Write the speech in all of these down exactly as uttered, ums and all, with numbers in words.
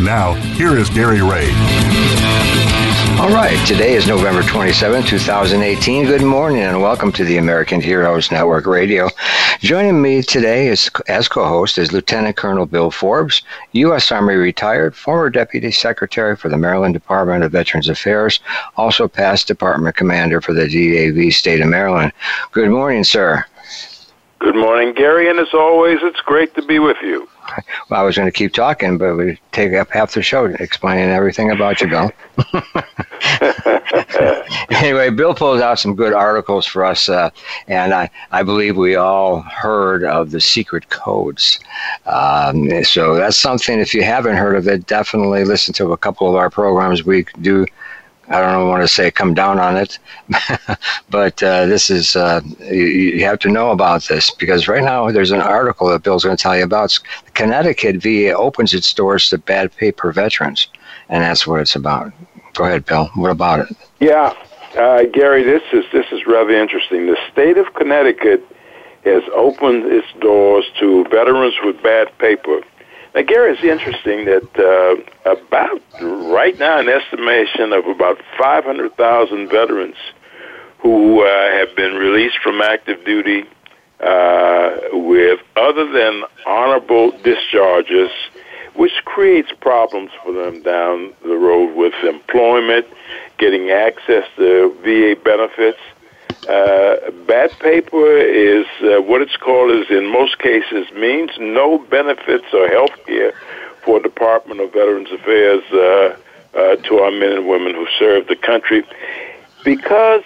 Now, here is Gary Ray. All right, today is November twenty-seventh, twenty eighteen. Good morning and welcome to the American Heroes Network Radio. Joining me today is, as co-host is Lieutenant Colonel Bill Forbes, U S. Army retired, former Deputy Secretary for the Maryland Department of Veterans Affairs, also past Department Commander for the D A V State of Maryland. Good morning, sir. Good morning, Gary, and as always, it's great to be with you. Well, I was going to keep talking, but we take up half the show explaining everything about you, Bill. Anyway, Bill pulls out some good articles for us, uh, and I, I believe we all heard of the secret codes. Um, so that's something, if you haven't heard of it, definitely listen to a couple of our programs. We do, I don't want to say come down on it, but uh, this is, uh, you, you have to know about this, because right now there's an article that Bill's going to tell you about. Connecticut V A opens its doors to bad pay for veterans, and that's what it's about. Go ahead, Bill. What about it? Yeah, uh, Gary, this is this is rather interesting. The state of Connecticut has opened its doors to veterans with bad paper. Now, Gary, it's interesting that uh, about right now an estimation of about five hundred thousand veterans who uh, have been released from active duty uh, with other than honorable discharges, which creates problems for them down the road with employment, getting access to V A benefits. Uh, bad paper is uh, what it's called is in most cases means no benefits or health care for Department of Veterans Affairs uh, uh, to our men and women who serve the country, because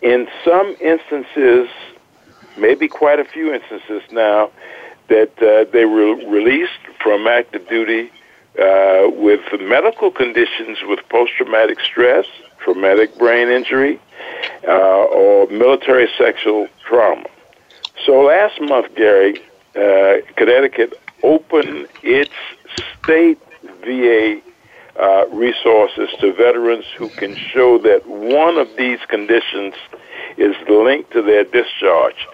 in some instances, maybe quite a few instances now, that uh, they were released from active duty uh, with medical conditions with post-traumatic stress, traumatic brain injury, uh, or military sexual trauma. So last month, Gary, uh, Connecticut opened its state V A uh, resources to veterans who can show that one of these conditions is linked to their discharge.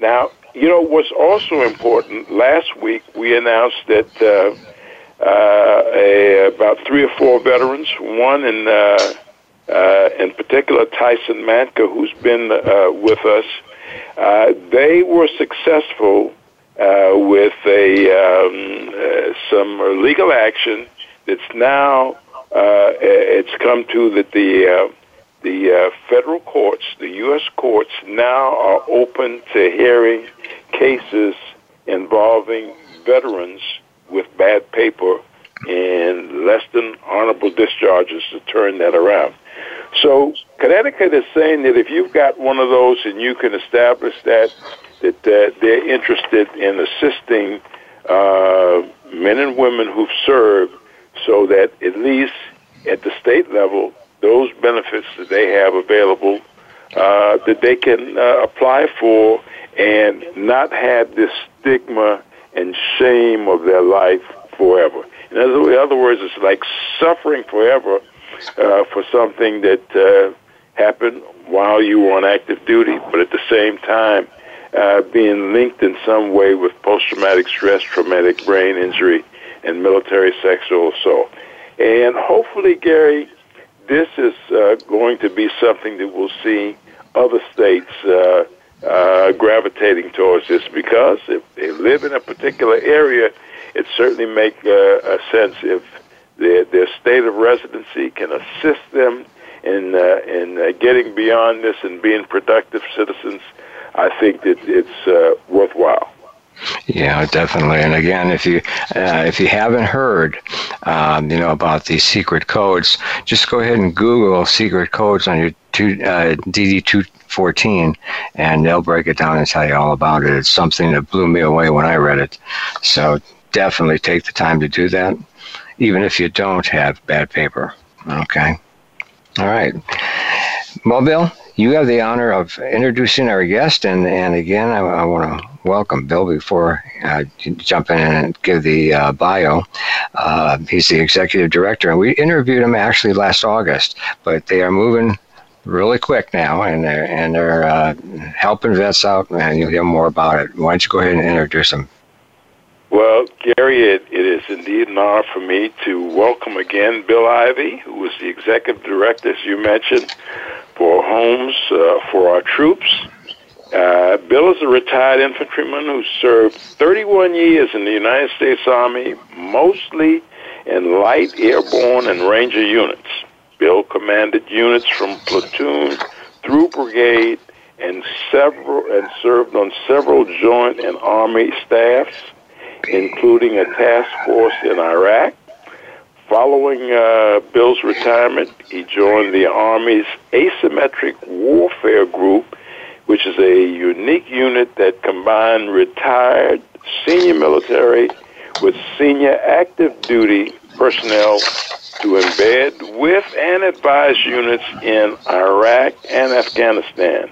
Now, you know, what's also important, last week we announced that uh, uh, a, about three or four veterans, one in uh, Uh, in particular, Tyson Manka, who's been uh, with us, uh, they were successful uh, with a um, uh, some legal action that's now uh, it's come to that the uh, the uh, federal courts, the U S courts, now are open to hearing cases involving veterans with bad paper and less than honorable discharges to turn that around. So Connecticut is saying that if you've got one of those and you can establish that, that uh, they're interested in assisting uh, men and women who've served so that at least at the state level, those benefits that they have available uh, that they can uh, apply for and not have this stigma and shame of their life forever. In other words, it's like suffering forever Uh, for something that uh, happened while you were on active duty, but at the same time uh, being linked in some way with post-traumatic stress, traumatic brain injury, and military sexual assault. And hopefully, Gary, this is uh, going to be something that we'll see other states uh, uh, gravitating towards this, because if they live in a particular area, it certainly makes uh, sense if Their, their state of residency can assist them in uh, in uh, getting beyond this and being productive citizens. I think that it's uh, worthwhile. Yeah, definitely. And again, if you uh, if you haven't heard, um, you know, about these secret codes, just go ahead and Google secret codes on your D D two fourteen, and they'll break it down and tell you all about it. It's something that blew me away when I read it. So definitely take the time to do that, even if you don't have bad paper. Okay. All right. Well, Bill, you have the honor of introducing our guest, and, and again, I, I want to welcome Bill before I jump in and give the uh, bio. Uh, he's the executive director, and we interviewed him actually last August, but they are moving really quick now, and they're, and they're uh, helping vets out, and you'll hear more about it. Why don't you go ahead and introduce him? Well, Gary, it, it is indeed an honor for me to welcome again Bill Ivey, who was the executive director, as you mentioned, for Homes uh, for Our Troops. Uh, Bill is a retired infantryman who served thirty-one years in the United States Army, mostly in light, airborne, and Ranger units. Bill commanded units from platoon through brigade and several and served on several joint and Army staffs, including a task force in Iraq. Following uh, Bill's retirement, he joined the Army's Asymmetric Warfare Group, which is a unique unit that combined retired senior military with senior active duty personnel to embed with and advise units in Iraq and Afghanistan.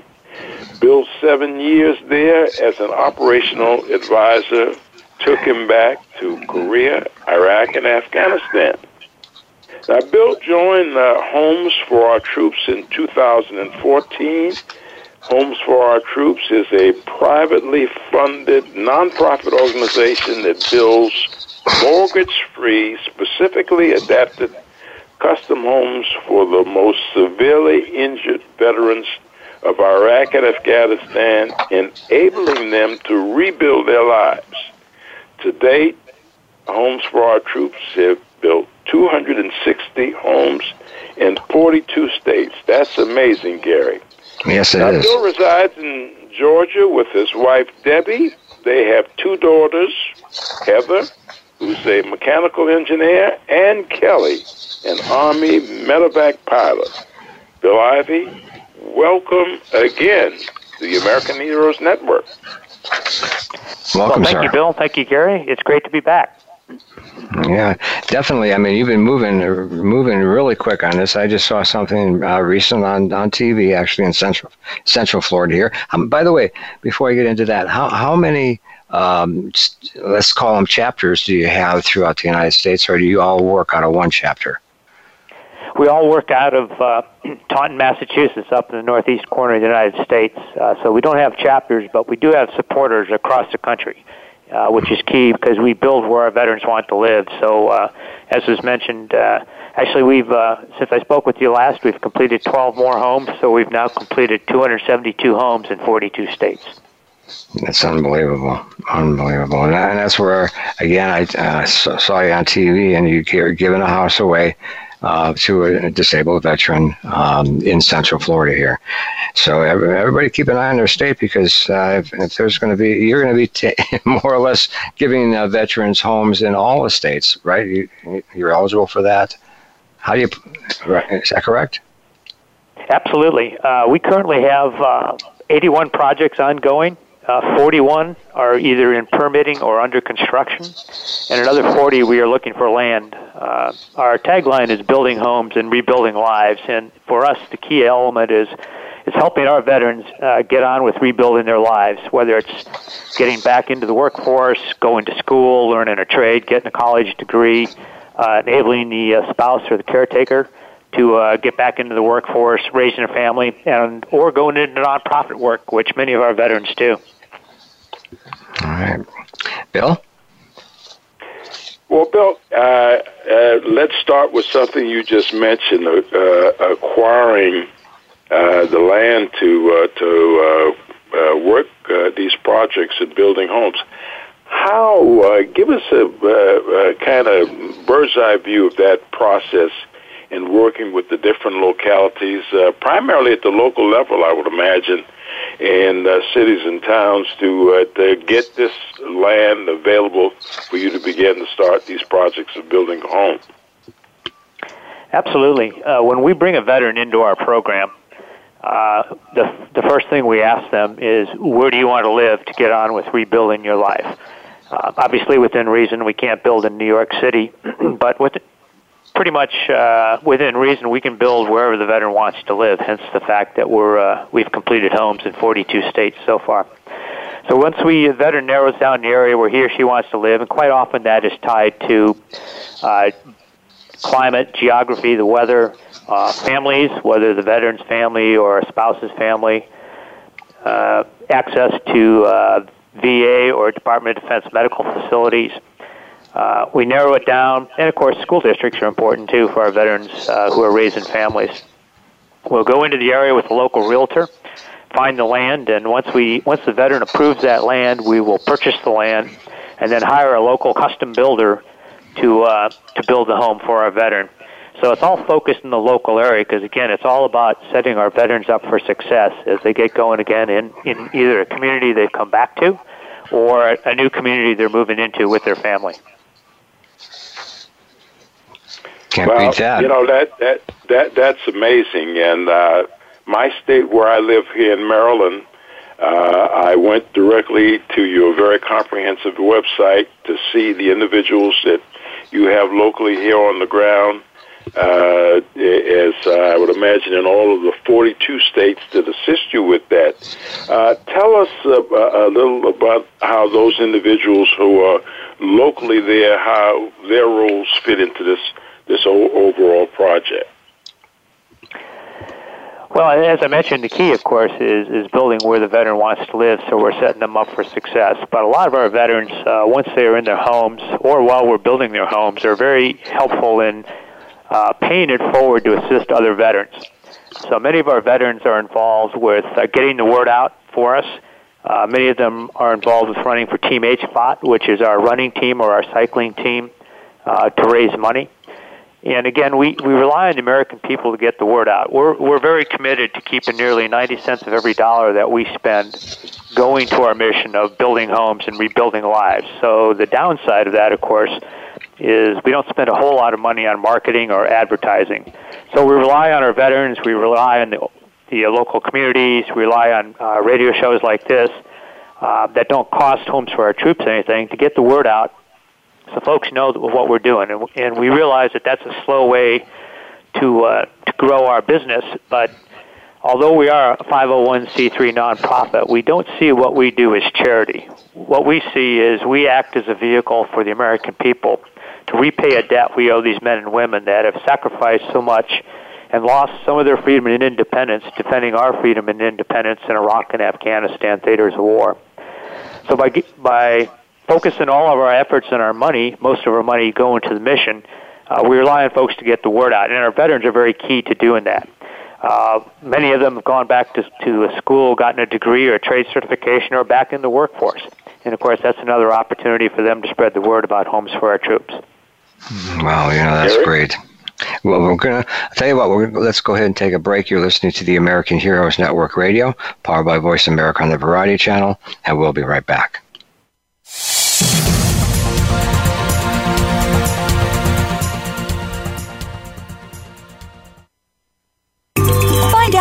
Bill's seven years there as an operational advisor took him back to Korea, Iraq, and Afghanistan. Now, Bill joined uh, Homes for Our Troops in two thousand fourteen. Homes for Our Troops is a privately funded nonprofit organization that builds mortgage-free, specifically adapted custom homes for the most severely injured veterans of Iraq and Afghanistan, enabling them to rebuild their lives. To date, Homes for Our Troops have built two hundred sixty homes in forty-two states. That's amazing, Gary. Yes, it now, is. Bill resides in Georgia with his wife, Debbie. They have two daughters, Heather, who's a mechanical engineer, and Kelly, an Army medevac pilot. Bill Ivey, welcome again to the American Heroes Network. Welcome, well, thank sir. you, Bill. Thank you, Gary. It's great to be back. Yeah, definitely. I mean, you've been moving moving really quick on this. I just saw something uh, recent on, on T V, actually, in Central Central Florida here. Um, by the way, before I get into that, how, how many, um, let's call them chapters, do you have throughout the United States, or do you all work out of one chapter? We all work out of uh, Taunton, Massachusetts, up in the northeast corner of the United States. Uh, so we don't have chapters, but we do have supporters across the country, uh, which is key because we build where our veterans want to live. So uh, as was mentioned, uh, actually, we've uh, since I spoke with you last, we've completed twelve more homes. So we've now completed two hundred seventy-two homes in forty-two states. That's unbelievable, unbelievable, and, and that's where, again, I uh, saw you on T V, and you were giving a house away Uh, to a disabled veteran um, in Central Florida here. So everybody keep an eye on their state, because uh, if, if there's going to be, you're going to be t- more or less giving uh, veterans homes in all the states, right? You, you're eligible for that. How do you, right, is that correct? Absolutely. Uh, we currently have uh, eighty-one projects ongoing. Uh, forty-one are either in permitting or under construction, and another forty we are looking for land. Uh, our tagline is building homes and rebuilding lives, and for us the key element is is helping our veterans uh, get on with rebuilding their lives, whether it's getting back into the workforce, going to school, learning a trade, getting a college degree, uh, enabling the uh, spouse or the caretaker to uh, get back into the workforce, raising a family, and or going into nonprofit work, which many of our veterans do. All right. Bill? Well, Bill, uh, uh, let's start with something you just mentioned, uh, acquiring uh, the land to uh, to uh, uh, work uh, these projects and building homes. How, uh, give us a uh, uh, kind of bird's-eye view of that process in working with the different localities, uh, primarily at the local level, I would imagine, in uh, cities and towns to, uh, to get this land available for you to begin to start these projects of building a home. Absolutely. Uh, when we bring a veteran into our program, uh, the, the first thing we ask them is, where do you want to live to get on with rebuilding your life? Uh, obviously, within reason, we can't build in New York City, but with pretty much uh, within reason, we can build wherever the veteran wants to live, hence the fact that we're, uh, we've completed homes in forty-two states so far. So once we, a veteran narrows down the area where he or she wants to live, and quite often that is tied to uh, climate, geography, the weather, uh, families, whether the veteran's family or a spouse's family, uh, access to uh, V A or Department of Defense medical facilities. Uh, we narrow it down, and of course school districts are important too for our veterans uh, who are raising families. We'll go into the area with a local realtor, find the land, and once we once the veteran approves that land, we will purchase the land and then hire a local custom builder to uh, to build the home for our veteran. So it's all focused in the local area because, again, it's all about setting our veterans up for success as they get going again in, in either a community they've come back to or a new community they're moving into with their family. Can't well, beat that. You know, that, that, that, that's amazing. And uh, my state where I live here in Maryland, uh, I went directly to your very comprehensive website to see the individuals that you have locally here on the ground. Uh, as uh, I would imagine in all of the forty-two states that assist you with that. Uh, tell us a, a little about how those individuals who are locally there, how their roles fit into this, this overall project. Well, as I mentioned, the key, of course, is, is building where the veteran wants to live, so we're setting them up for success. But a lot of our veterans, uh, once they are in their homes or while we're building their homes, are very helpful in Uh, paying it forward to assist other veterans. So many of our veterans are involved with uh, getting the word out for us. Uh, many of them are involved with running for Team H B O T, which is our running team or our cycling team, uh, to raise money. And again, we, we rely on the American people to get the word out. We're, we're very committed to keeping nearly ninety cents of every dollar that we spend going to our mission of building homes and rebuilding lives. So the downside of that, of course, is we don't spend a whole lot of money on marketing or advertising. So we rely on our veterans, we rely on the, the local communities, we rely on uh, radio shows like this uh, that don't cost Homes for Our Troops anything to get the word out so folks know what we're doing. And, and we realize that that's a slow way to, uh, to grow our business, but although we are a five oh one c three nonprofit, we don't see what we do as charity. What we see is we act as a vehicle for the American people to repay a debt we owe these men and women that have sacrificed so much and lost some of their freedom and independence defending our freedom and independence in Iraq and Afghanistan, theaters of war. So by by focusing all of our efforts and our money, most of our money going to the mission, uh, we rely on folks to get the word out, and our veterans are very key to doing that. Uh, many of them have gone back to, to a school, gotten a degree or a trade certification, or back in the workforce. And, of course, that's another opportunity for them to spread the word about Homes for Our Troops. Wow, you know, that's great. Well, we're going to tell you what, we're gonna, let's go ahead and take a break. You're listening to the American Heroes Network Radio, powered by Voice America on the Variety Channel, and we'll be right back. Find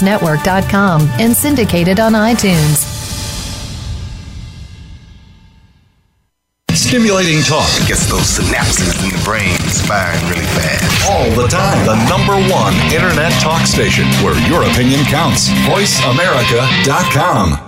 network dot com and syndicated on iTunes. Stimulating talk gets those synapses in the brain firing really fast. All the time. The number one internet talk station where your opinion counts. voice america dot com.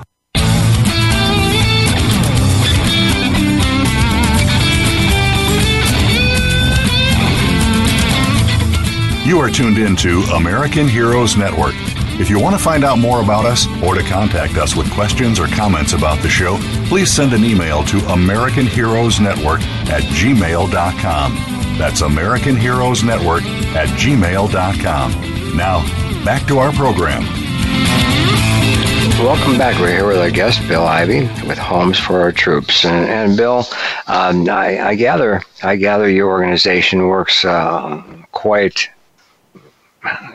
You are tuned into American Heroes Network. If you want to find out more about us or to contact us with questions or comments about the show, please send an email to American Heroes Network at gmail dot com. That's American Heroes Network at gmail dot com. Now, back to our program. Welcome back. We're here with our guest, Bill Ivey, with Homes for Our Troops. And, and Bill, um, I, I gather I gather your organization works uh, quite,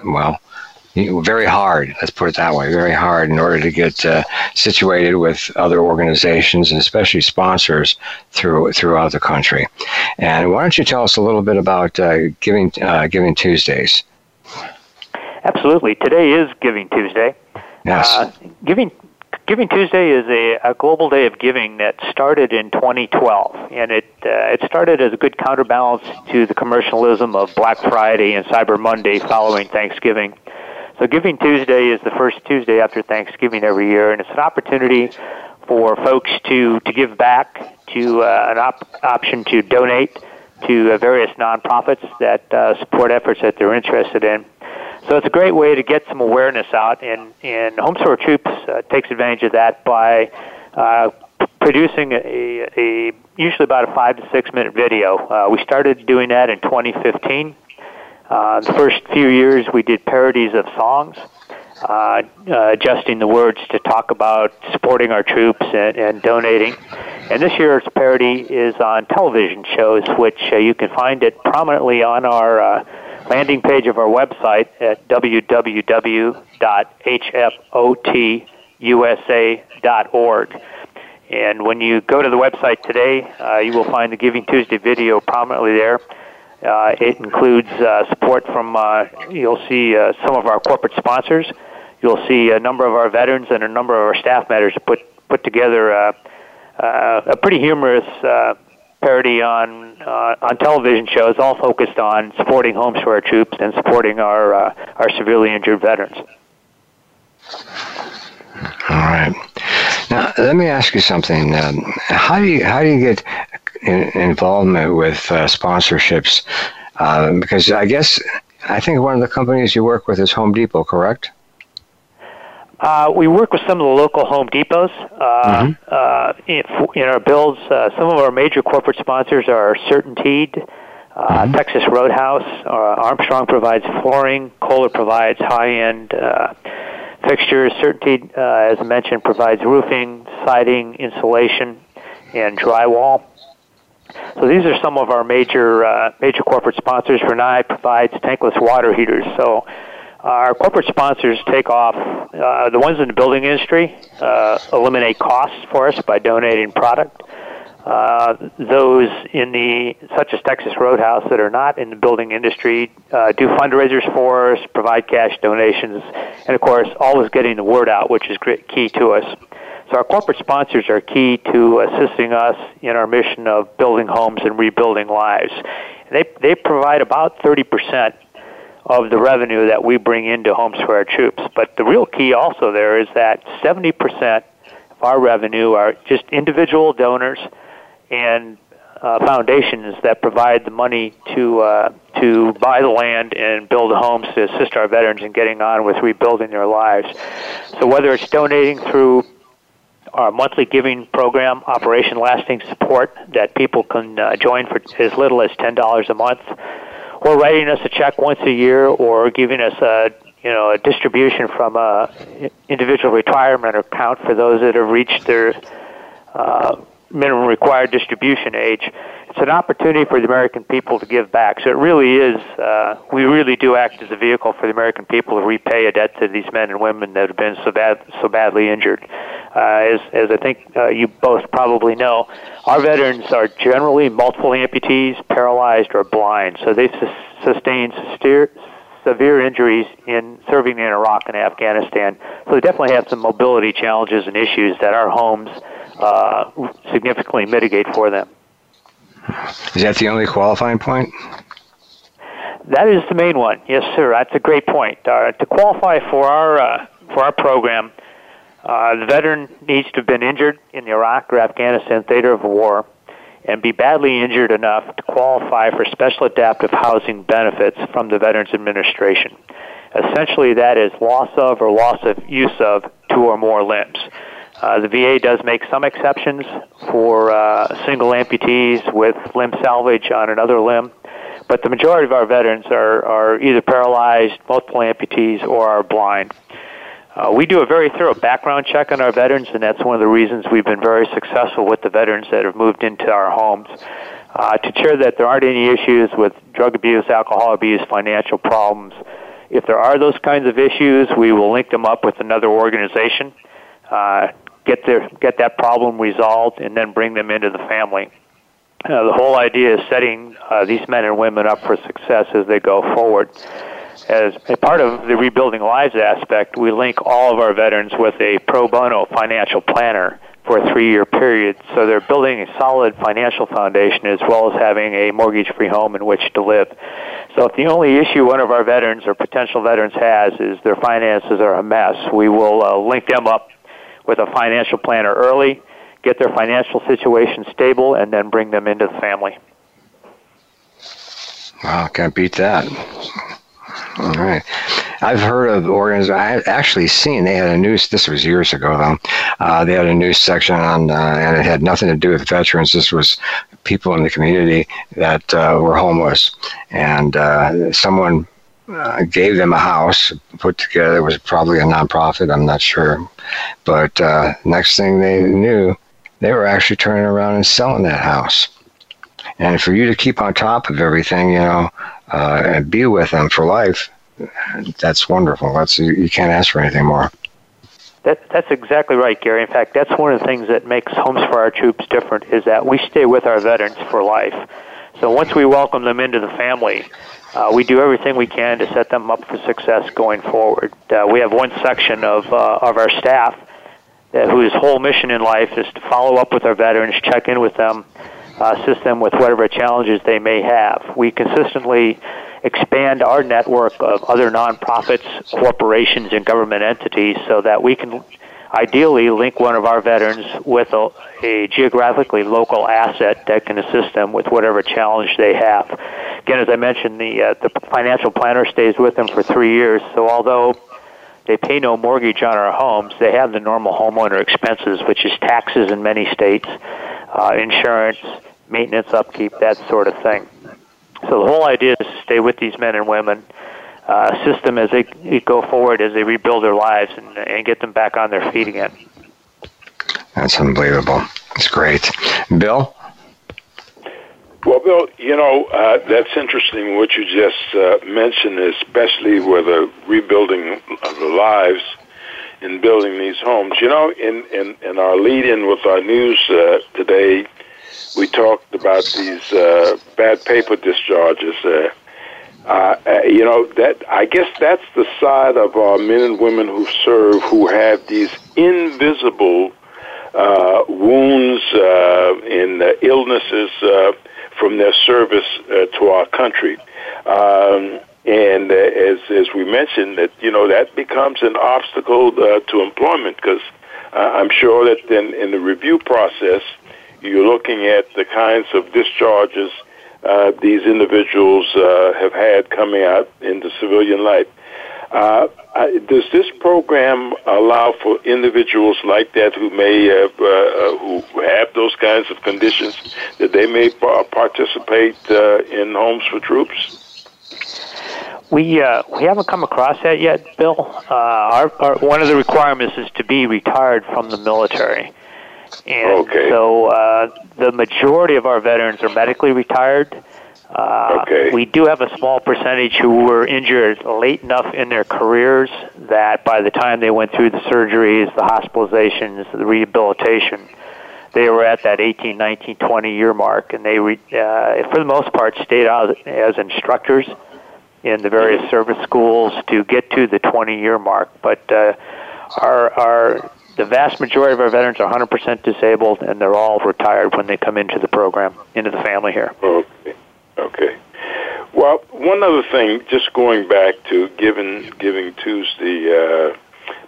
well, very hard, let's put it that way, very hard in order to get uh, situated with other organizations and especially sponsors through, throughout the country. And why don't you tell us a little bit about uh, Giving uh, Giving Tuesdays? Absolutely. Today is Giving Tuesday. Yes. Uh, giving Giving Tuesday is a, a global day of giving that started in twenty twelve, and it uh, it started as a good counterbalance to the commercialism of Black Friday and Cyber Monday following Thanksgiving. So Giving Tuesday is the first Tuesday after Thanksgiving every year, and it's an opportunity for folks to, to give back, to uh, an op- option to donate to uh, various nonprofits that uh, support efforts that they're interested in. So it's a great way to get some awareness out, and, and Homes for Our Troops uh, takes advantage of that by uh, producing a, a usually about a five to six minute video. Uh, we started doing that in twenty fifteen. Uh, the first few years we did parodies of songs, uh, uh, adjusting the words to talk about supporting our troops and, and donating. And this year's parody is on television shows, which uh, you can find it prominently on our Uh, landing page of our website at w w w dot h f o t u s a dot org. And when you go to the website today, uh, you will find the Giving Tuesday video prominently there. Uh, it includes uh, support from, uh, you'll see uh, some of our corporate sponsors. You'll see a number of our veterans and a number of our staff members put, put together uh, uh, a pretty humorous uh parody on uh, on television shows, all focused on supporting Homes for Our Troops and supporting our uh, our severely injured veterans. All right. Now, let me ask you something. Um, how do you how do you get in, involvement with uh, sponsorships? Uh, because I guess I think one of the companies you work with is Home Depot, correct? Uh, we work with some of the local Home Depots uh, mm-hmm. uh, in, in our builds. Uh, some of our major corporate sponsors are CertainTeed, uh, mm-hmm. Texas Roadhouse, uh, Armstrong provides flooring, Kohler provides high-end uh, fixtures, CertainTeed, uh, as I mentioned, provides roofing, siding, insulation, and drywall. So these are some of our major uh, major corporate sponsors. Renai provides tankless water heaters. So our corporate sponsors take off, uh, the ones in the building industry uh, eliminate costs for us by donating product. Uh, those in the, such as Texas Roadhouse, that are not in the building industry uh, do fundraisers for us, provide cash donations, and of course always getting the word out, which is great, key to us. So our corporate sponsors are key to assisting us in our mission of building homes and rebuilding lives. They, they provide about thirty percent of the revenue that we bring into Homes for Our Troops. But the real key also there is that seventy percent of our revenue are just individual donors and uh, foundations that provide the money to uh, to buy the land and build homes to assist our veterans in getting on with rebuilding their lives. So whether it's donating through our monthly giving program, Operation Lasting Support, that people can uh, join for as little as ten dollars a month, or writing us a check once a year, or giving us a you know a distribution from a individual retirement account for those that have reached their uh, minimum required distribution age, it's an opportunity for the American people to give back. So it really is, uh, we really do act as a vehicle for the American people to repay a debt to these men and women that have been so bad, so badly injured. Uh, as, as I think uh, you both probably know, our veterans are generally multiple amputees, paralyzed, or blind. So they've su- sustained severe, severe injuries in serving in Iraq and Afghanistan. So they definitely have some mobility challenges and issues that our homes uh, significantly mitigate for them. Is that the only qualifying point? That is the main one. Yes, sir. That's a great point. Uh, to qualify for our uh, for our program, uh, the veteran needs to have been injured in the Iraq or Afghanistan theater of war and be badly injured enough to qualify for special adaptive housing benefits from the Veterans Administration. Essentially, that is loss of or loss of use of two or more limbs. Uh, the V A does make some exceptions for uh, single amputees with limb salvage on another limb, but the majority of our veterans are, are either paralyzed, multiple amputees, or are blind. Uh, we do a very thorough background check on our veterans, and that's one of the reasons we've been very successful with the veterans that have moved into our homes, uh, to ensure that there aren't any issues with drug abuse, alcohol abuse, financial problems. If there are those kinds of issues, we will link them up with another organization, uh, get their, get that problem resolved, and then bring them into the family. Uh, the whole idea is setting uh, these men and women up for success as they go forward. As a part of the Rebuilding Lives aspect, we link all of our veterans with a pro bono financial planner for a three-year period, so they're building a solid financial foundation as well as having a mortgage-free home in which to live. So if the only issue one of our veterans or potential veterans has is their finances are a mess, we will uh, link them up with a financial planner early, get their financial situation stable, and then bring them into the family. Wow, can't beat that. All right. I've heard of organizations. I've actually seen, they had a news, this was years ago though, uh, they had a news section on, uh, and it had nothing to do with veterans. This was people in the community that uh, were homeless, and uh, someone uh, gave them a house put together. It was probably a nonprofit, I'm not sure. But uh, next thing they knew, they were actually turning around and selling that house. And for you to keep on top of everything, you know, Uh, and be with them for life, that's wonderful. That's, you, you can't ask for anything more. That, that's exactly right, Gary. In fact, that's one of the things that makes Homes for Our Troops different, is that we stay with our veterans for life. So once we welcome them into the family, uh, we do everything we can to set them up for success going forward. Uh, we have one section of, uh, of our staff that, whose whole mission in life is to follow up with our veterans, check in with them, Uh, assist them with whatever challenges they may have. We consistently expand our network of other nonprofits, corporations, and government entities so that we can ideally link one of our veterans with a, a geographically local asset that can assist them with whatever challenge they have. Again, as I mentioned, the, uh, the financial planner stays with them for three years, so although they pay no mortgage on our homes, they have the normal homeowner expenses, which is taxes in many states, uh, insurance, maintenance, upkeep, that sort of thing. So the whole idea is to stay with these men and women, uh, assist them as they go forward, as they rebuild their lives, and, and get them back on their feet again. That's unbelievable. It's great. Bill? Well, Bill, you know, uh, that's interesting what you just uh, mentioned, especially with the rebuilding of the lives in building these homes. You know, in, in, in our lead-in with our news uh, today, we talked about these uh, bad paper discharges. Uh, uh, uh, you know, that I guess that's the side of our men and women who serve who have these invisible uh, wounds uh, and uh, illnesses uh, from their service uh, to our country. Um, and uh, as as we mentioned, that, you know, that becomes an obstacle uh, to employment, because uh, I'm sure that in, in the review process, you're looking at the kinds of discharges uh, these individuals uh, have had coming out into civilian life. Uh, I, does this program allow for individuals like that who may have, uh, who have those kinds of conditions, that they may participate uh, in Homes for Troops? We uh, we haven't come across that yet, Bill. Uh, our, our, one of the requirements is to be retired from the military. And okay. so uh, the majority of our veterans are medically retired. Uh, okay. We do have a small percentage who were injured late enough in their careers that by the time they went through the surgeries, the hospitalizations, the rehabilitation, they were at that eighteen, nineteen, twenty year mark, and they, re- uh, for the most part, stayed out as instructors in the various service schools to get to the twenty year mark. But uh, our our the vast majority of our veterans are one hundred percent disabled, and they're all retired when they come into the program, into the family here. Okay. Okay. Well, one other thing, just going back to Giving Giving Tuesday, uh,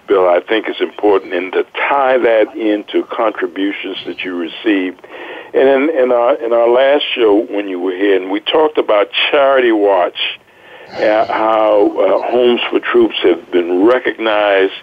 Bill, I think is important, and to tie that into contributions that you receive And in, in our in our last show when you were here, and we talked about Charity Watch, uh, how uh, Homes for Troops have been recognized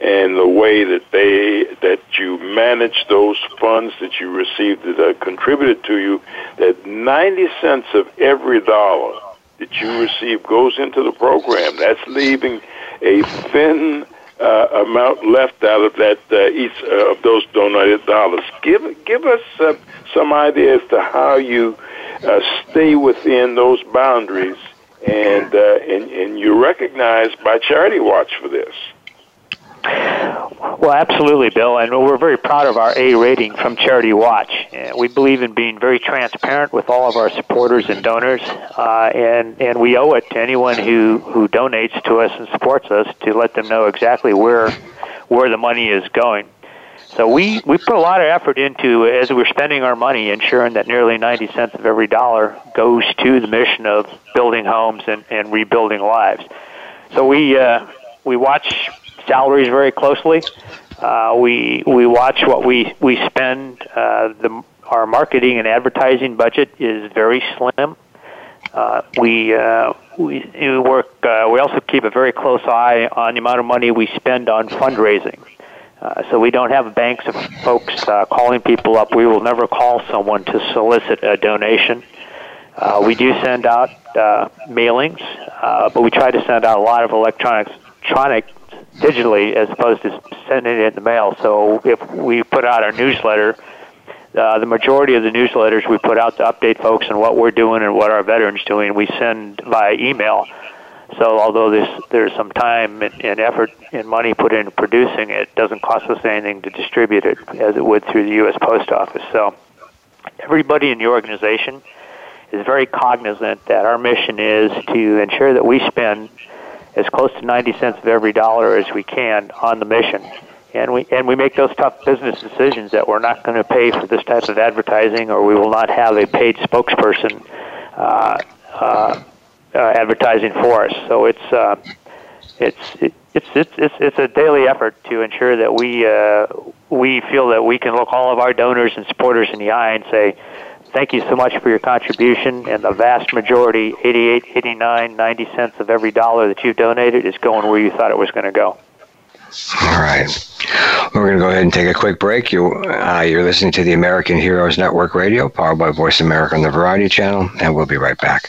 and the way that they that you manage those funds that you received that are contributed to you, that ninety cents of every dollar that you receive goes into the program. That's leaving a thin uh, amount left out of that uh, each uh, of those donated dollars. Give give us uh, some idea as to how you uh, stay within those boundaries, and, uh, and and you're recognized by Charity Watch for this. Well, absolutely, Bill, and we're very proud of our A rating from Charity Watch. We believe in being very transparent with all of our supporters and donors, uh, and, and we owe it to anyone who, who donates to us and supports us to let them know exactly where where the money is going. So we, we put a lot of effort into, as we're spending our money, ensuring that nearly ninety cents of every dollar goes to the mission of building homes and, and rebuilding lives. So we uh, we watch salaries very closely. Uh, we we watch what we we spend. Uh, the, our marketing and advertising budget is very slim. Uh, we uh, we we work. Uh, we also keep a very close eye on the amount of money we spend on fundraising. Uh, so we don't have banks of folks uh, calling people up. We will never call someone to solicit a donation. Uh, we do send out uh, mailings, uh, but we try to send out a lot of electronic electronic. digitally as opposed to sending it in the mail. So if we put out our newsletter, uh, the majority of the newsletters we put out to update folks on what we're doing and what our veterans doing, we send via email. So although there's, there's some time and, and effort and money put into producing it, it doesn't cost us anything to distribute it as it would through the U S Post Office. So everybody in the organization is very cognizant that our mission is to ensure that we spend as close to ninety cents of every dollar as we can on the mission. And we and we make those tough business decisions that we're not going to pay for this type of advertising, or we will not have a paid spokesperson uh, uh, uh, advertising for us. So it's uh, it's it, it's it's it's it's a daily effort to ensure that we uh, we feel that we can look all of our donors and supporters in the eye and say, thank you so much for your contribution, and the vast majority, eighty-eight, eighty-nine, ninety cents of every dollar that you've donated is going where you thought it was going to go. All right. We're going to go ahead and take a quick break. You, uh, you're listening to the American Heroes Network Radio, powered by Voice America on the Variety Channel, and we'll be right back.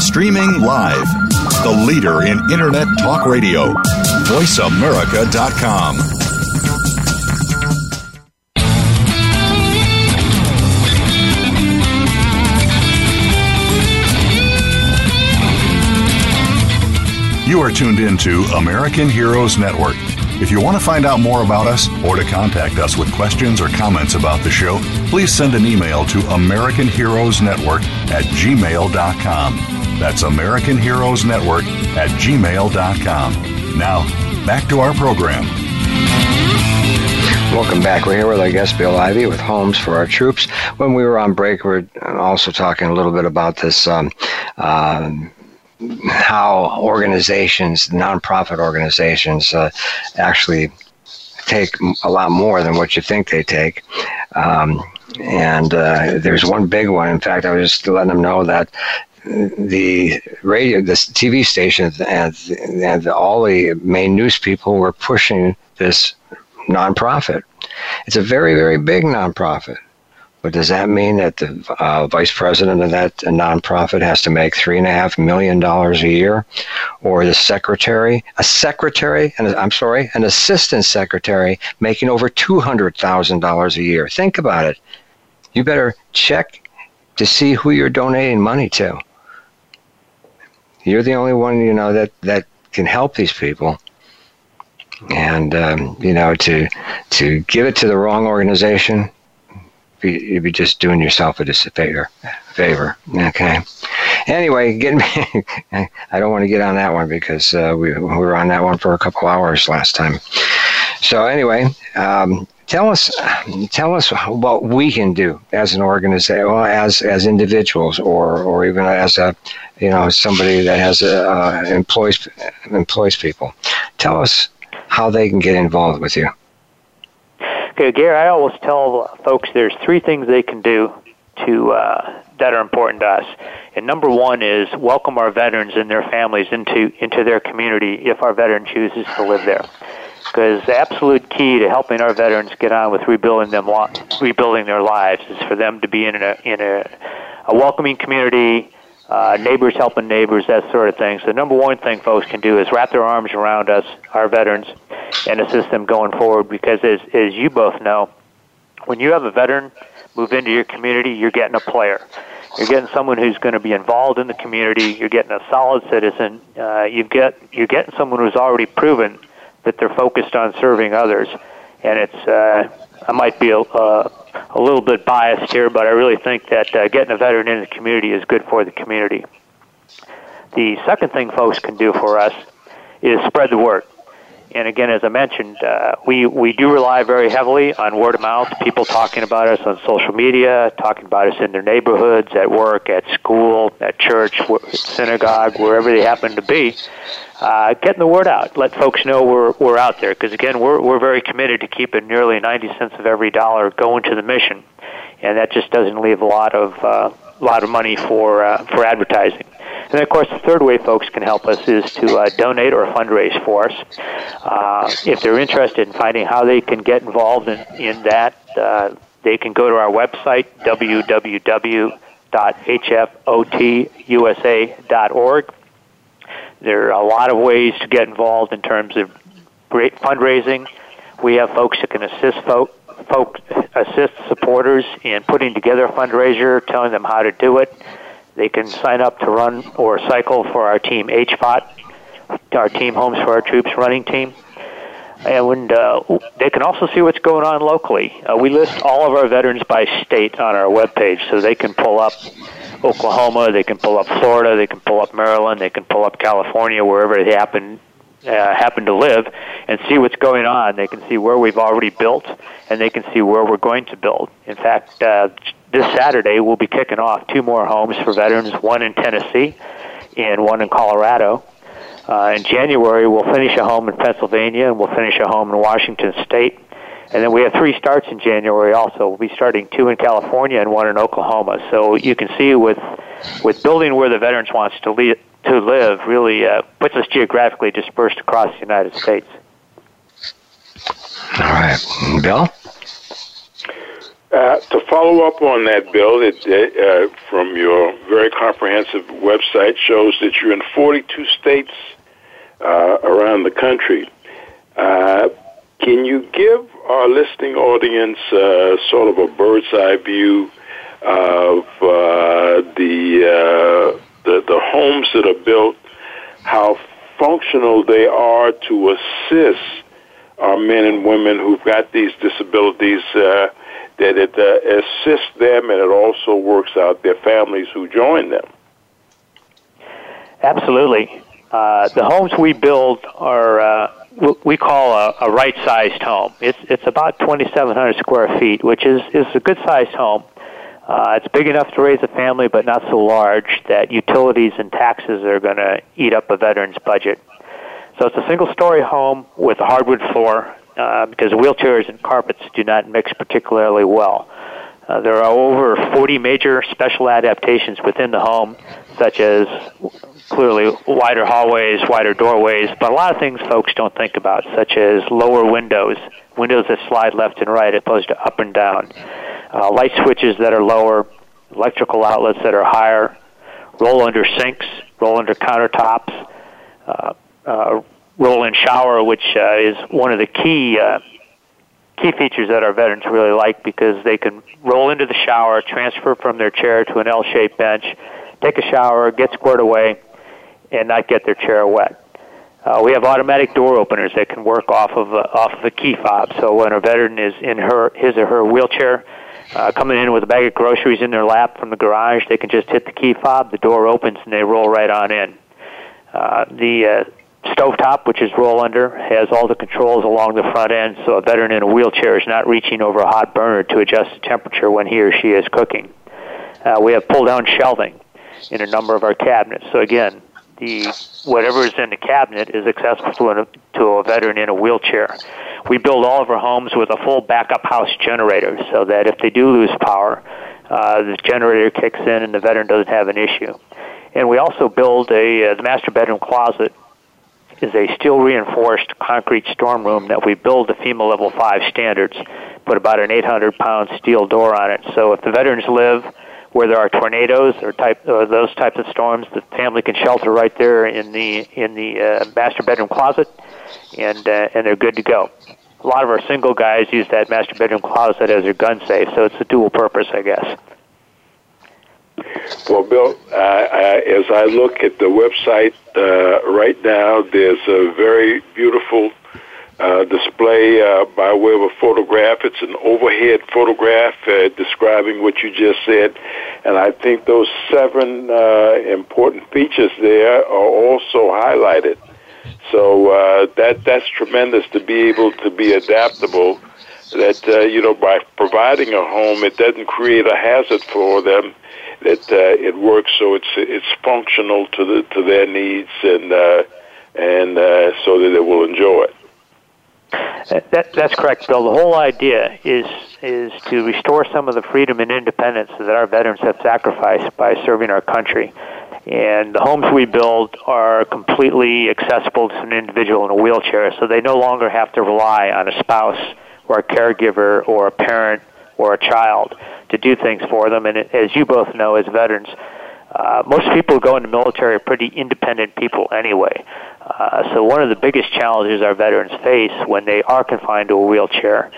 Streaming live, the leader in Internet talk radio, voice america dot com. You are tuned into American Heroes Network. If you want to find out more about us or to contact us with questions or comments about the show, please send an email to american heroes network at gmail dot com. That's American Heroes Network at gmail dot com. Now, back to our program. Welcome back. We're here with our guest, Bill Ivey, with Homes for Our Troops. When we were on break, we were also talking a little bit about this um, uh, how organizations, nonprofit organizations, uh, actually take a lot more than what you think they take. Um, and uh, there's one big one. In fact, I was just letting them know that the radio, the T V stations, and, and all the main news people were pushing this nonprofit. It's a very, very big nonprofit. But does that mean that the uh, vice president of that nonprofit has to make three and a half million dollars a year, or the secretary, a secretary, and I'm sorry, an assistant secretary making over two hundred thousand dollars a year? Think about it. You better check to see who you're donating money to. You're the only one, you know, that that can help these people. And, um, you know, to to give it to the wrong organization, you'd be just doing yourself a disfavor. Okay. Anyway, get me. I don't want to get on that one because uh, we, we were on that one for a couple hours last time. So anyway, um, tell us, tell us what we can do as an organization, well, as as individuals, or or even as a, you know, somebody that has a, uh, employs employs people. Tell us how they can get involved with you. Okay, Gary, I always tell folks there's three things they can do to uh, that are important to us. And number one is welcome our veterans and their families into, into their community if our veteran chooses to live there. Because the absolute key to helping our veterans get on with rebuilding them, rebuilding their lives is for them to be in a, in a, a welcoming community, uh, neighbors helping neighbors, that sort of thing. So the number one thing folks can do is wrap their arms around us, our veterans, and assist them going forward, because as, as you both know, when you have a veteran move into your community, you're getting a player. You're getting someone who's going to be involved in the community. You're getting a solid citizen. Uh, you've got, you're getting someone who's already proven that they're focused on serving others. And it's uh, I might be a, uh, a little bit biased here, but I really think that uh, getting a veteran in the community is good for the community. The second thing folks can do for us is spread the word. And again, as I mentioned, uh, we, we do rely very heavily on word of mouth, people talking about us on social media, talking about us in their neighborhoods, at work, at school, at church, synagogue, wherever they happen to be, uh, getting the word out. Let folks know we're, we're out there, because again, we're, we're very committed to keeping nearly ninety cents of every dollar going to the mission, and that just doesn't leave a lot of, uh, lot of money for, uh, for advertising. And then, of course, the third way folks can help us is to uh, donate or fundraise for us. Uh, if they're interested in finding how they can get involved in, in that, uh, they can go to our website, w w w dot h f o t u s a dot org. There are a lot of ways to get involved in terms of fundraising. We have folks that can assist folks. Folks assist supporters in putting together a fundraiser, telling them how to do it. They can sign up to run or cycle for our Team H B O T, our Team Homes for Our Troops running team. And uh, they can also see what's going on locally. Uh, we list all of our veterans by state on our webpage, so they can pull up Oklahoma, they can pull up Florida, they can pull up Maryland, they can pull up California, wherever they happen Uh, happen to live, and see what's going on. They can see where we've already built, and they can see where we're going to build. In fact, uh, this Saturday we'll be kicking off two more homes for veterans, one in Tennessee and one in Colorado. Uh, in January, we'll finish a home in Pennsylvania, and we'll finish a home in Washington State. And then we have three starts in January also. We'll be starting two in California and one in Oklahoma. So you can see with with building where the veterans wants to lead, to live really uh, puts us geographically dispersed across the United States. All right. Bill? Uh, to follow up on that, Bill, it, uh, from your very comprehensive website shows that you're in forty-two states uh, around the country. Uh, can you give our listening audience uh, sort of a bird's eye view of uh, the... Uh, The, the homes that are built, how functional they are to assist our men and women who've got these disabilities, uh, that it uh, assists them and it also works out their families who join them? Absolutely. Uh, the homes we build are uh, what we call a, a right-sized home. It's, it's about twenty-seven hundred square feet, which is, is a good-sized home. Uh, it's big enough to raise a family, but not so large that utilities and taxes are going to eat up a veteran's budget. So it's a single-story home with a hardwood floor uh, because wheelchairs and carpets do not mix particularly well. Uh, there are over forty major special adaptations within the home, such as clearly wider hallways, wider doorways, but a lot of things folks don't think about, such as lower windows, windows that slide left and right as opposed to up and down, uh, light switches that are lower, electrical outlets that are higher, roll under sinks, roll under countertops, uh, uh, roll in shower, which uh, is one of the key uh, Key features that our veterans really like because they can roll into the shower, transfer from their chair to an L-shaped bench, take a shower, get squared away, and not get their chair wet. Uh, we have automatic door openers that can work off of a, off of a key fob. So when a veteran is in her his or her wheelchair, uh, coming in with a bag of groceries in their lap from the garage, they can just hit the key fob, the door opens, and they roll right on in. Uh, the uh, Stovetop, which is roll under, has all the controls along the front end, so a veteran in a wheelchair is not reaching over a hot burner to adjust the temperature when he or she is cooking. Uh, we have pull-down shelving in a number of our cabinets. So again, the whatever is in the cabinet is accessible to a, to a veteran in a wheelchair. We build all of our homes with a full backup house generator, so that if they do lose power, uh, the generator kicks in and the veteran doesn't have an issue. And we also build a uh, the master bedroom closet is a steel-reinforced concrete storm room that we build to FEMA Level five standards, put about an eight hundred pound steel door on it. So if the veterans live where there are tornadoes or, type, or those types of storms, the family can shelter right there in the in the uh, master bedroom closet, and uh, and they're good to go. A lot of our single guys use that master bedroom closet as their gun safe, so it's a dual purpose, I guess. Well, Bill, uh, I, as I look at the website uh, right now, there's a very beautiful uh, display uh, by way of a photograph. It's an overhead photograph uh, describing what you just said, and I think those seven uh, important features there are also highlighted. So uh, that that's tremendous to be able to be adaptable. That uh, you know, by providing a home, it doesn't create a hazard for them. That uh, it works, so it's it's functional to the to their needs, and uh, and uh, so that they will enjoy it. That that's correct, Bill. The whole idea is is to restore some of the freedom and independence that our veterans have sacrificed by serving our country. And the homes we build are completely accessible to an individual in a wheelchair, so they no longer have to rely on a spouse or a caregiver or a parent or a child to do things for them. And as you both know, as veterans, uh, most people who go in the military are pretty independent people anyway. Uh, so one of the biggest challenges our veterans face when they are confined to a wheelchair,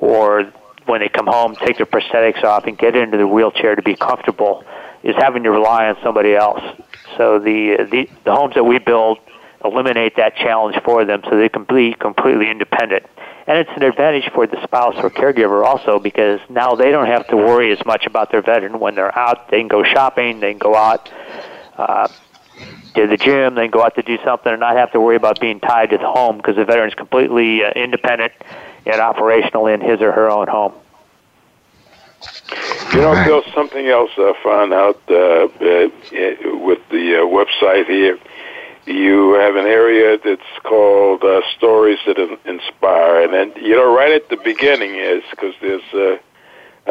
or when they come home, take their prosthetics off, and get into the wheelchair to be comfortable, is having to rely on somebody else. So the the, the homes that we build eliminate that challenge for them, so they can be completely independent. And it's an advantage for the spouse or caregiver also, because now they don't have to worry as much about their veteran when they're out. They can go shopping, they can go out uh, to the gym, they can go out to do something and not have to worry about being tied to the home, because the veteran's completely uh, independent and operational in his or her own home. You know, Bill, something else I found out uh, uh, with the uh, website here. You have an area that's called uh, Stories That Inspire. And then, you know, right at the beginning is, because there's uh,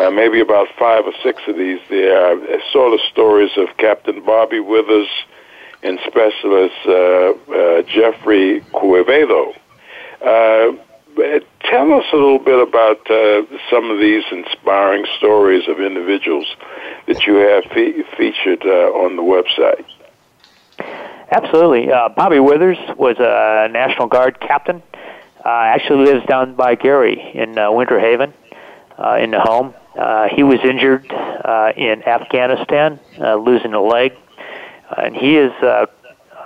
uh, maybe about five or six of these there, I saw the stories of Captain Bobby Withers and Specialist uh, uh, Jeffrey Quevedo. Uh, tell us a little bit about uh, some of these inspiring stories of individuals that you have fe- featured uh, on the website. Absolutely. Uh, Bobby Withers was a National Guard captain. Uh, actually lives down by Gary in uh, Winter Haven uh, in the home. Uh, he was injured uh, in Afghanistan, uh, losing a leg. Uh, and he is uh,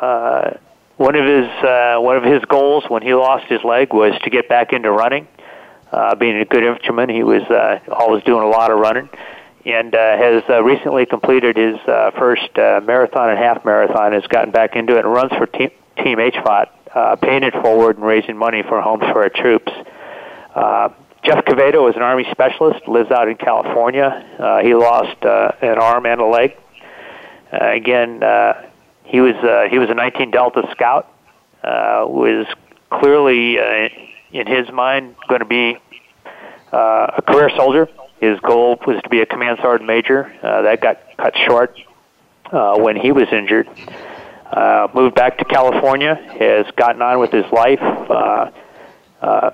uh, one of his uh, one of his goals when he lost his leg was to get back into running. Uh, being a good infantryman, he was uh, always doing a lot of running. And uh, has uh, recently completed his uh, first uh, marathon and half marathon, has gotten back into it and runs for Team, team H B O T, uh, paying it forward and raising money for Homes for Our Troops. Uh, Jeff Quevedo is an Army specialist, lives out in California. Uh, he lost uh, an arm and a leg. Uh, again, uh, he was uh, he was a nineteen Delta Scout. Uh, was clearly uh, in his mind going to be uh, a career soldier. His goal was to be a command sergeant major. Uh, that got cut short uh, when he was injured. Uh, moved back to California. Has gotten on with his life. Uh, uh,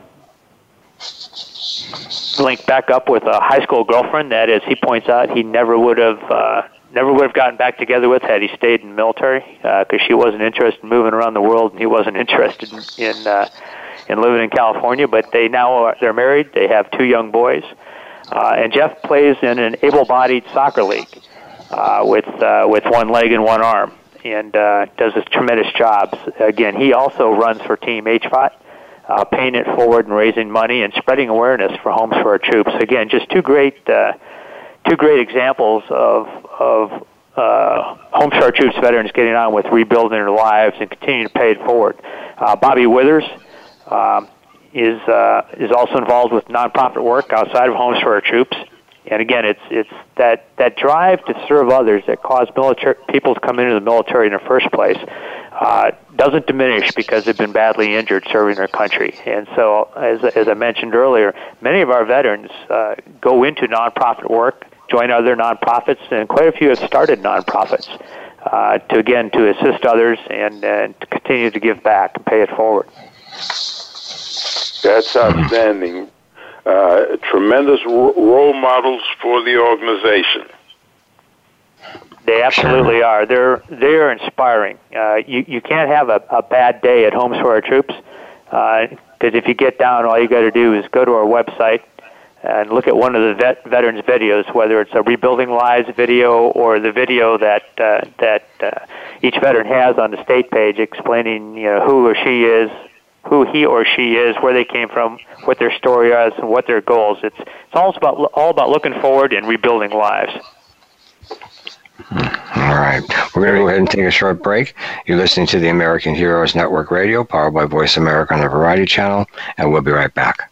linked back up with a high school girlfriend that, as he points out, he never would have uh, never would have gotten back together with had he stayed in the military, because uh, she wasn't interested in moving around the world and he wasn't interested in in, uh, in living in California. But they now are, they're married. They have two young boys, uh, and Jeff plays in an able-bodied soccer league uh, with uh, with one leg and one arm, and uh, does his tremendous jobs. Again, he also runs for Team H B O T. Uh, paying it forward and raising money and spreading awareness for Homes for Our Troops. Again, just two great, uh, two great examples of of uh, Homes for Our Troops veterans getting on with rebuilding their lives and continuing to pay it forward. Uh, Bobby Withers um, is uh, is also involved with nonprofit work outside of Homes for Our Troops. And again, it's it's that, that drive to serve others that caused military people to come into the military in the first place. Uh, doesn't diminish because they've been badly injured serving their country. And so, as, as I mentioned earlier, many of our veterans uh, go into nonprofit work, join other nonprofits, and quite a few have started nonprofits uh, to, again, to assist others and, and to continue to give back and pay it forward. That's outstanding. Uh, tremendous ro- role models for the organization. They absolutely are. They're they are inspiring. Uh, you you can't have a, a bad day at Homes for Our Troops, because uh, if you get down, all you got to do is go to our website and look at one of the vet, veterans' videos, whether it's a Rebuilding Lives video or the video that uh, that uh, each veteran has on the state page explaining, you know, who or she is, who he or she is, where they came from, what their story is, and what their goals. It's it's all about all about looking forward and rebuilding lives. All right. We're going to go ahead and take a short break. You're listening to the American Heroes Network Radio, powered by Voice America on the Variety Channel, and we'll be right back.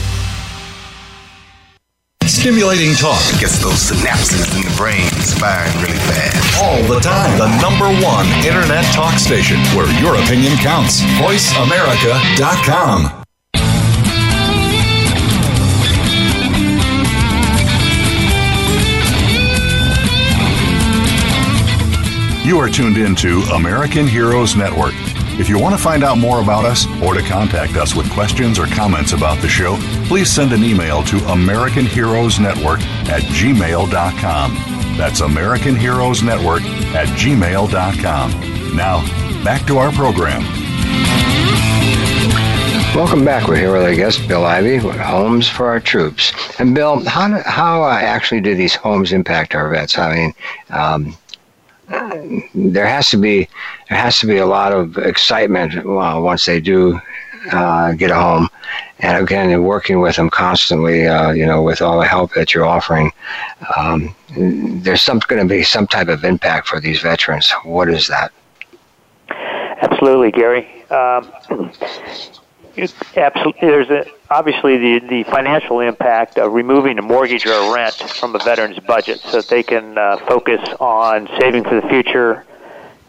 Stimulating talk. It gets those synapses in the brain firing really fast. All the time. The number one internet talk station where your opinion counts. voice america dot com. You are tuned into American Heroes Network. If you want to find out more about us or to contact us with questions or comments about the show, please send an email to American Heroes Network at gmail dot com. That's American Heroes Network at gmail dot com. Now, back to our program. Welcome back. We're here with our guest, Bill Ivey, with Homes for Our Troops. And Bill, how, how uh, actually do these homes impact our vets? I mean, um, there has to be there has to be a lot of excitement uh, once they do uh, get a home. And again, working with them constantly, uh, you know, with all the help that you're offering, um, there's some going to be some type of impact for these veterans. What is that? Absolutely, Gary. Um, it, absolutely, there's a, obviously the, the financial impact of removing a mortgage or a rent from a veteran's budget so that they can uh, focus on saving for the future,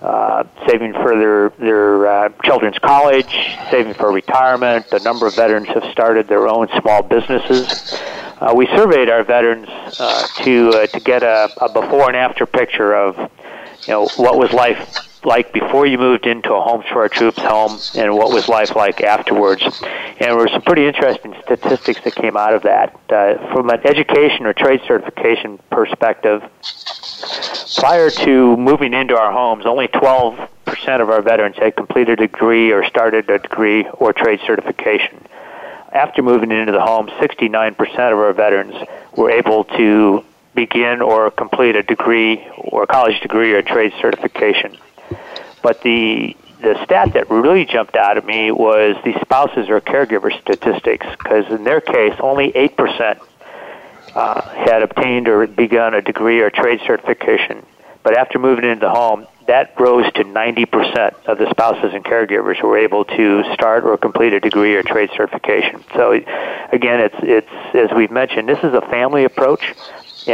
Uh, saving for their, their uh, children's college, saving for retirement. A number of veterans have started their own small businesses. Uh, we surveyed our veterans uh, to uh, to get a, a before and after picture of, you know, what was life like before you moved into a Homes for Our Troops home and what was life like afterwards. And there were some pretty interesting statistics that came out of that. Uh, from an education or trade certification perspective, prior to moving into our homes, only twelve percent of our veterans had completed a degree or started a degree or trade certification. After moving into the home, sixty-nine percent of our veterans were able to begin or complete a degree or a college degree or trade certification. But the the stat that really jumped out at me was the spouses or caregiver statistics, because in their case, only eight percent Uh, had obtained or begun a degree or trade certification. But after moving into the home, that rose to ninety percent of the spouses and caregivers who were able to start or complete a degree or trade certification. So again, it's it's as we've mentioned, this is a family approach,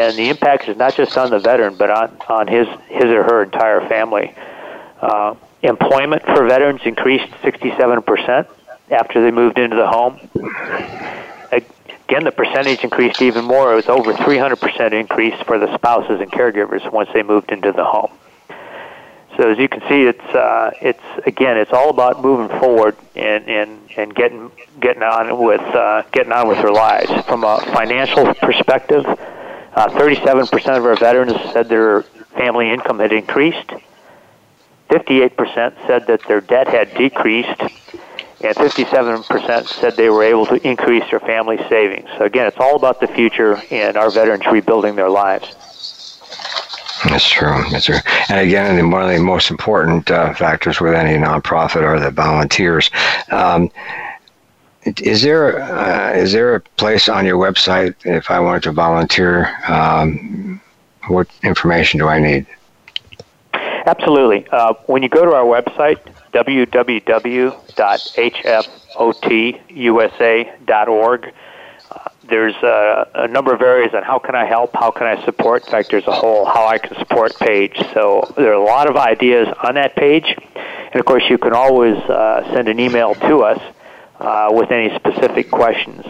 and the impact is not just on the veteran, but on, on his, his or her entire family. Uh, employment for veterans increased sixty-seven percent after they moved into the home. Again, the percentage increased even more. It was over three hundred percent increase for the spouses and caregivers once they moved into the home. So as you can see, it's uh, it's again, it's all about moving forward and and, and getting getting on with uh, getting on with their lives. From a financial perspective, uh, thirty-seven percent of our veterans said their family income had increased. fifty-eight percent said that their debt had decreased. And fifty-seven percent said they were able to increase their family savings. So again, it's all about the future and our veterans rebuilding their lives. That's true. That's true. And again, one of the most important uh, factors with any nonprofit are the volunteers. Um, is there uh, is there a place on your website if I wanted to volunteer? Um, what information do I need? Absolutely. Uh, when you go to our website, w w w dot h f o t u s a dot org. Uh, there's a, a number of areas on how can I help, how can I support. In fact, there's a whole how I can support page. So there are a lot of ideas on that page. And, of course, you can always uh, send an email to us uh, with any specific questions.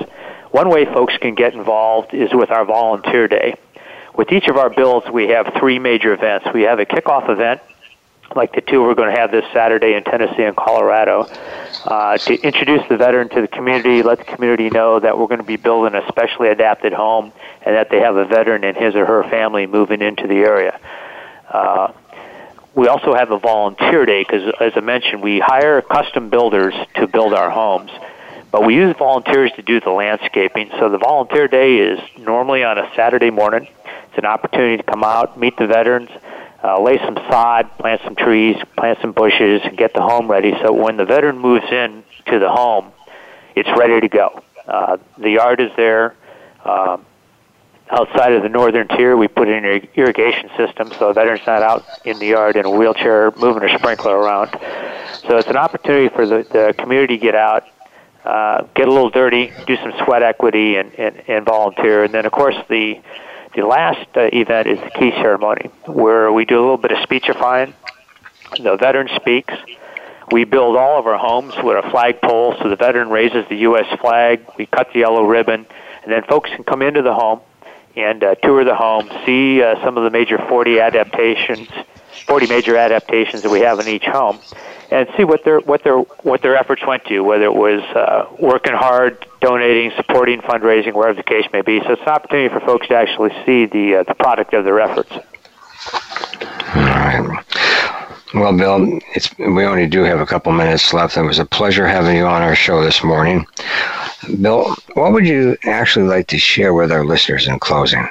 One way folks can get involved is with our volunteer day. With each of our builds, we have three major events. We have a kickoff event, like the two we're going to have this Saturday in Tennessee and Colorado, uh, to introduce the veteran to the community, let the community know that we're going to be building a specially adapted home and that they have a veteran and his or her family moving into the area. Uh, we also have a volunteer day because, as I mentioned, we hire custom builders to build our homes, but we use volunteers to do the landscaping. So the volunteer day is normally on a Saturday morning. It's an opportunity to come out, meet the veterans, Uh, lay some sod, plant some trees, plant some bushes, and get the home ready so when the veteran moves in to the home, it's ready to go. Uh, the yard is there. Um, outside of the northern tier, we put in an irrigation system so the veteran's not out in the yard in a wheelchair moving a sprinkler around. So it's an opportunity for the, the community to get out, uh, get a little dirty, do some sweat equity, and, and, and volunteer. And then, of course, the The last uh, event is the key ceremony, where we do a little bit of speechifying. The veteran speaks. We build all of our homes with a flagpole, so the veteran raises the U S flag. We cut the yellow ribbon, and then folks can come into the home and uh, tour the home, see uh, some of the major forty adaptations, forty major adaptations that we have in each home, and see what their what their what their efforts went to, whether it was uh, working hard, donating, supporting, fundraising, wherever the case may be. So it's an opportunity for folks to actually see the uh, the product of their efforts. All right. Well, Bill, it's, we only do have a couple minutes left. It was a pleasure having you on our show this morning. Bill, what would you actually like to share with our listeners in closing?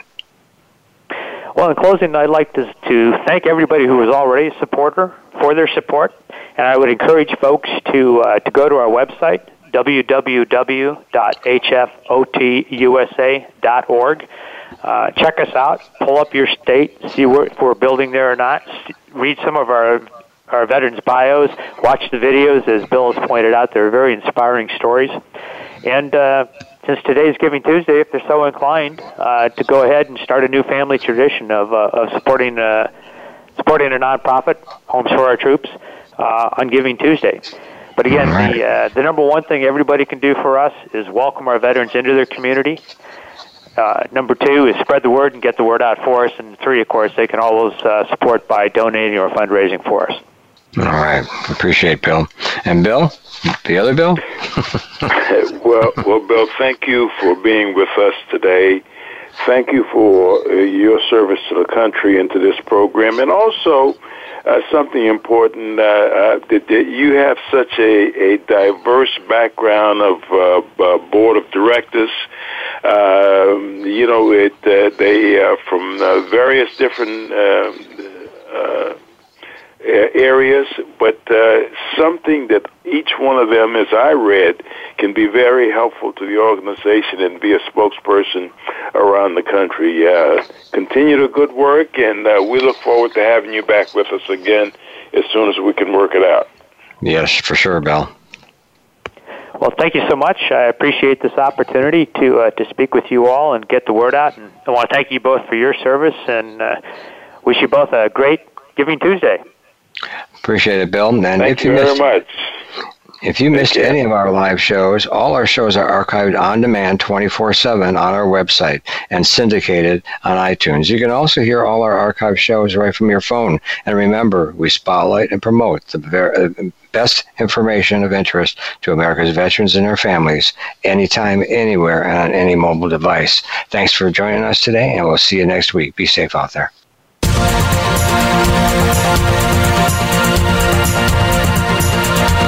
Well, in closing, I'd like to, to thank everybody who was already a supporter for their support, and I would encourage folks to uh, to go to our website, w w w dot h f o t u s a dot org. Uh, check us out. Pull up your state. See what, if we're building there or not. Read some of our our veterans' bios. Watch the videos. As Bill has pointed out, they're very inspiring stories. And uh, since today is Giving Tuesday, if they're so inclined, uh, to go ahead and start a new family tradition of, uh, of supporting uh, supporting a nonprofit, Homes for Our Troops, uh, on Giving Tuesday. But again, right. the, uh, the number one thing everybody can do for us is welcome our veterans into their community. Uh, number two is spread the word and get the word out for us. And three, of course, they can always uh, support by donating or fundraising for us. All right. Appreciate Bill. And Bill, the other Bill? well, well, Bill, thank you for being with us today. Thank you for uh, your service to the country and to this program. And also, uh, something important, uh, uh, that, that you have such a, a diverse background of uh, uh, board of directors. Uh, you know, it, uh, they are from uh, various different uh, uh, areas, but uh, something that each one of them, as I read, can be very helpful to the organization and be a spokesperson around the country. Uh, continue the good work, and uh, we look forward to having you back with us again as soon as we can work it out. Yes, for sure, Bill. Well, thank you so much. I appreciate this opportunity to uh, to speak with you all and get the word out. And I want to thank you both for your service, and uh, wish you both a great Giving Tuesday. Appreciate it, Bill. And thank if you, you missed, very much. If you Thank missed you. any of our live shows, all our shows are archived on demand twenty-four seven on our website and syndicated on iTunes. You can also hear all our archived shows right from your phone. And remember, we spotlight and promote the very best information of interest to America's veterans and their families, anytime, anywhere, and on any mobile device. Thanks for joining us today, and we'll see you next week. Be safe out there.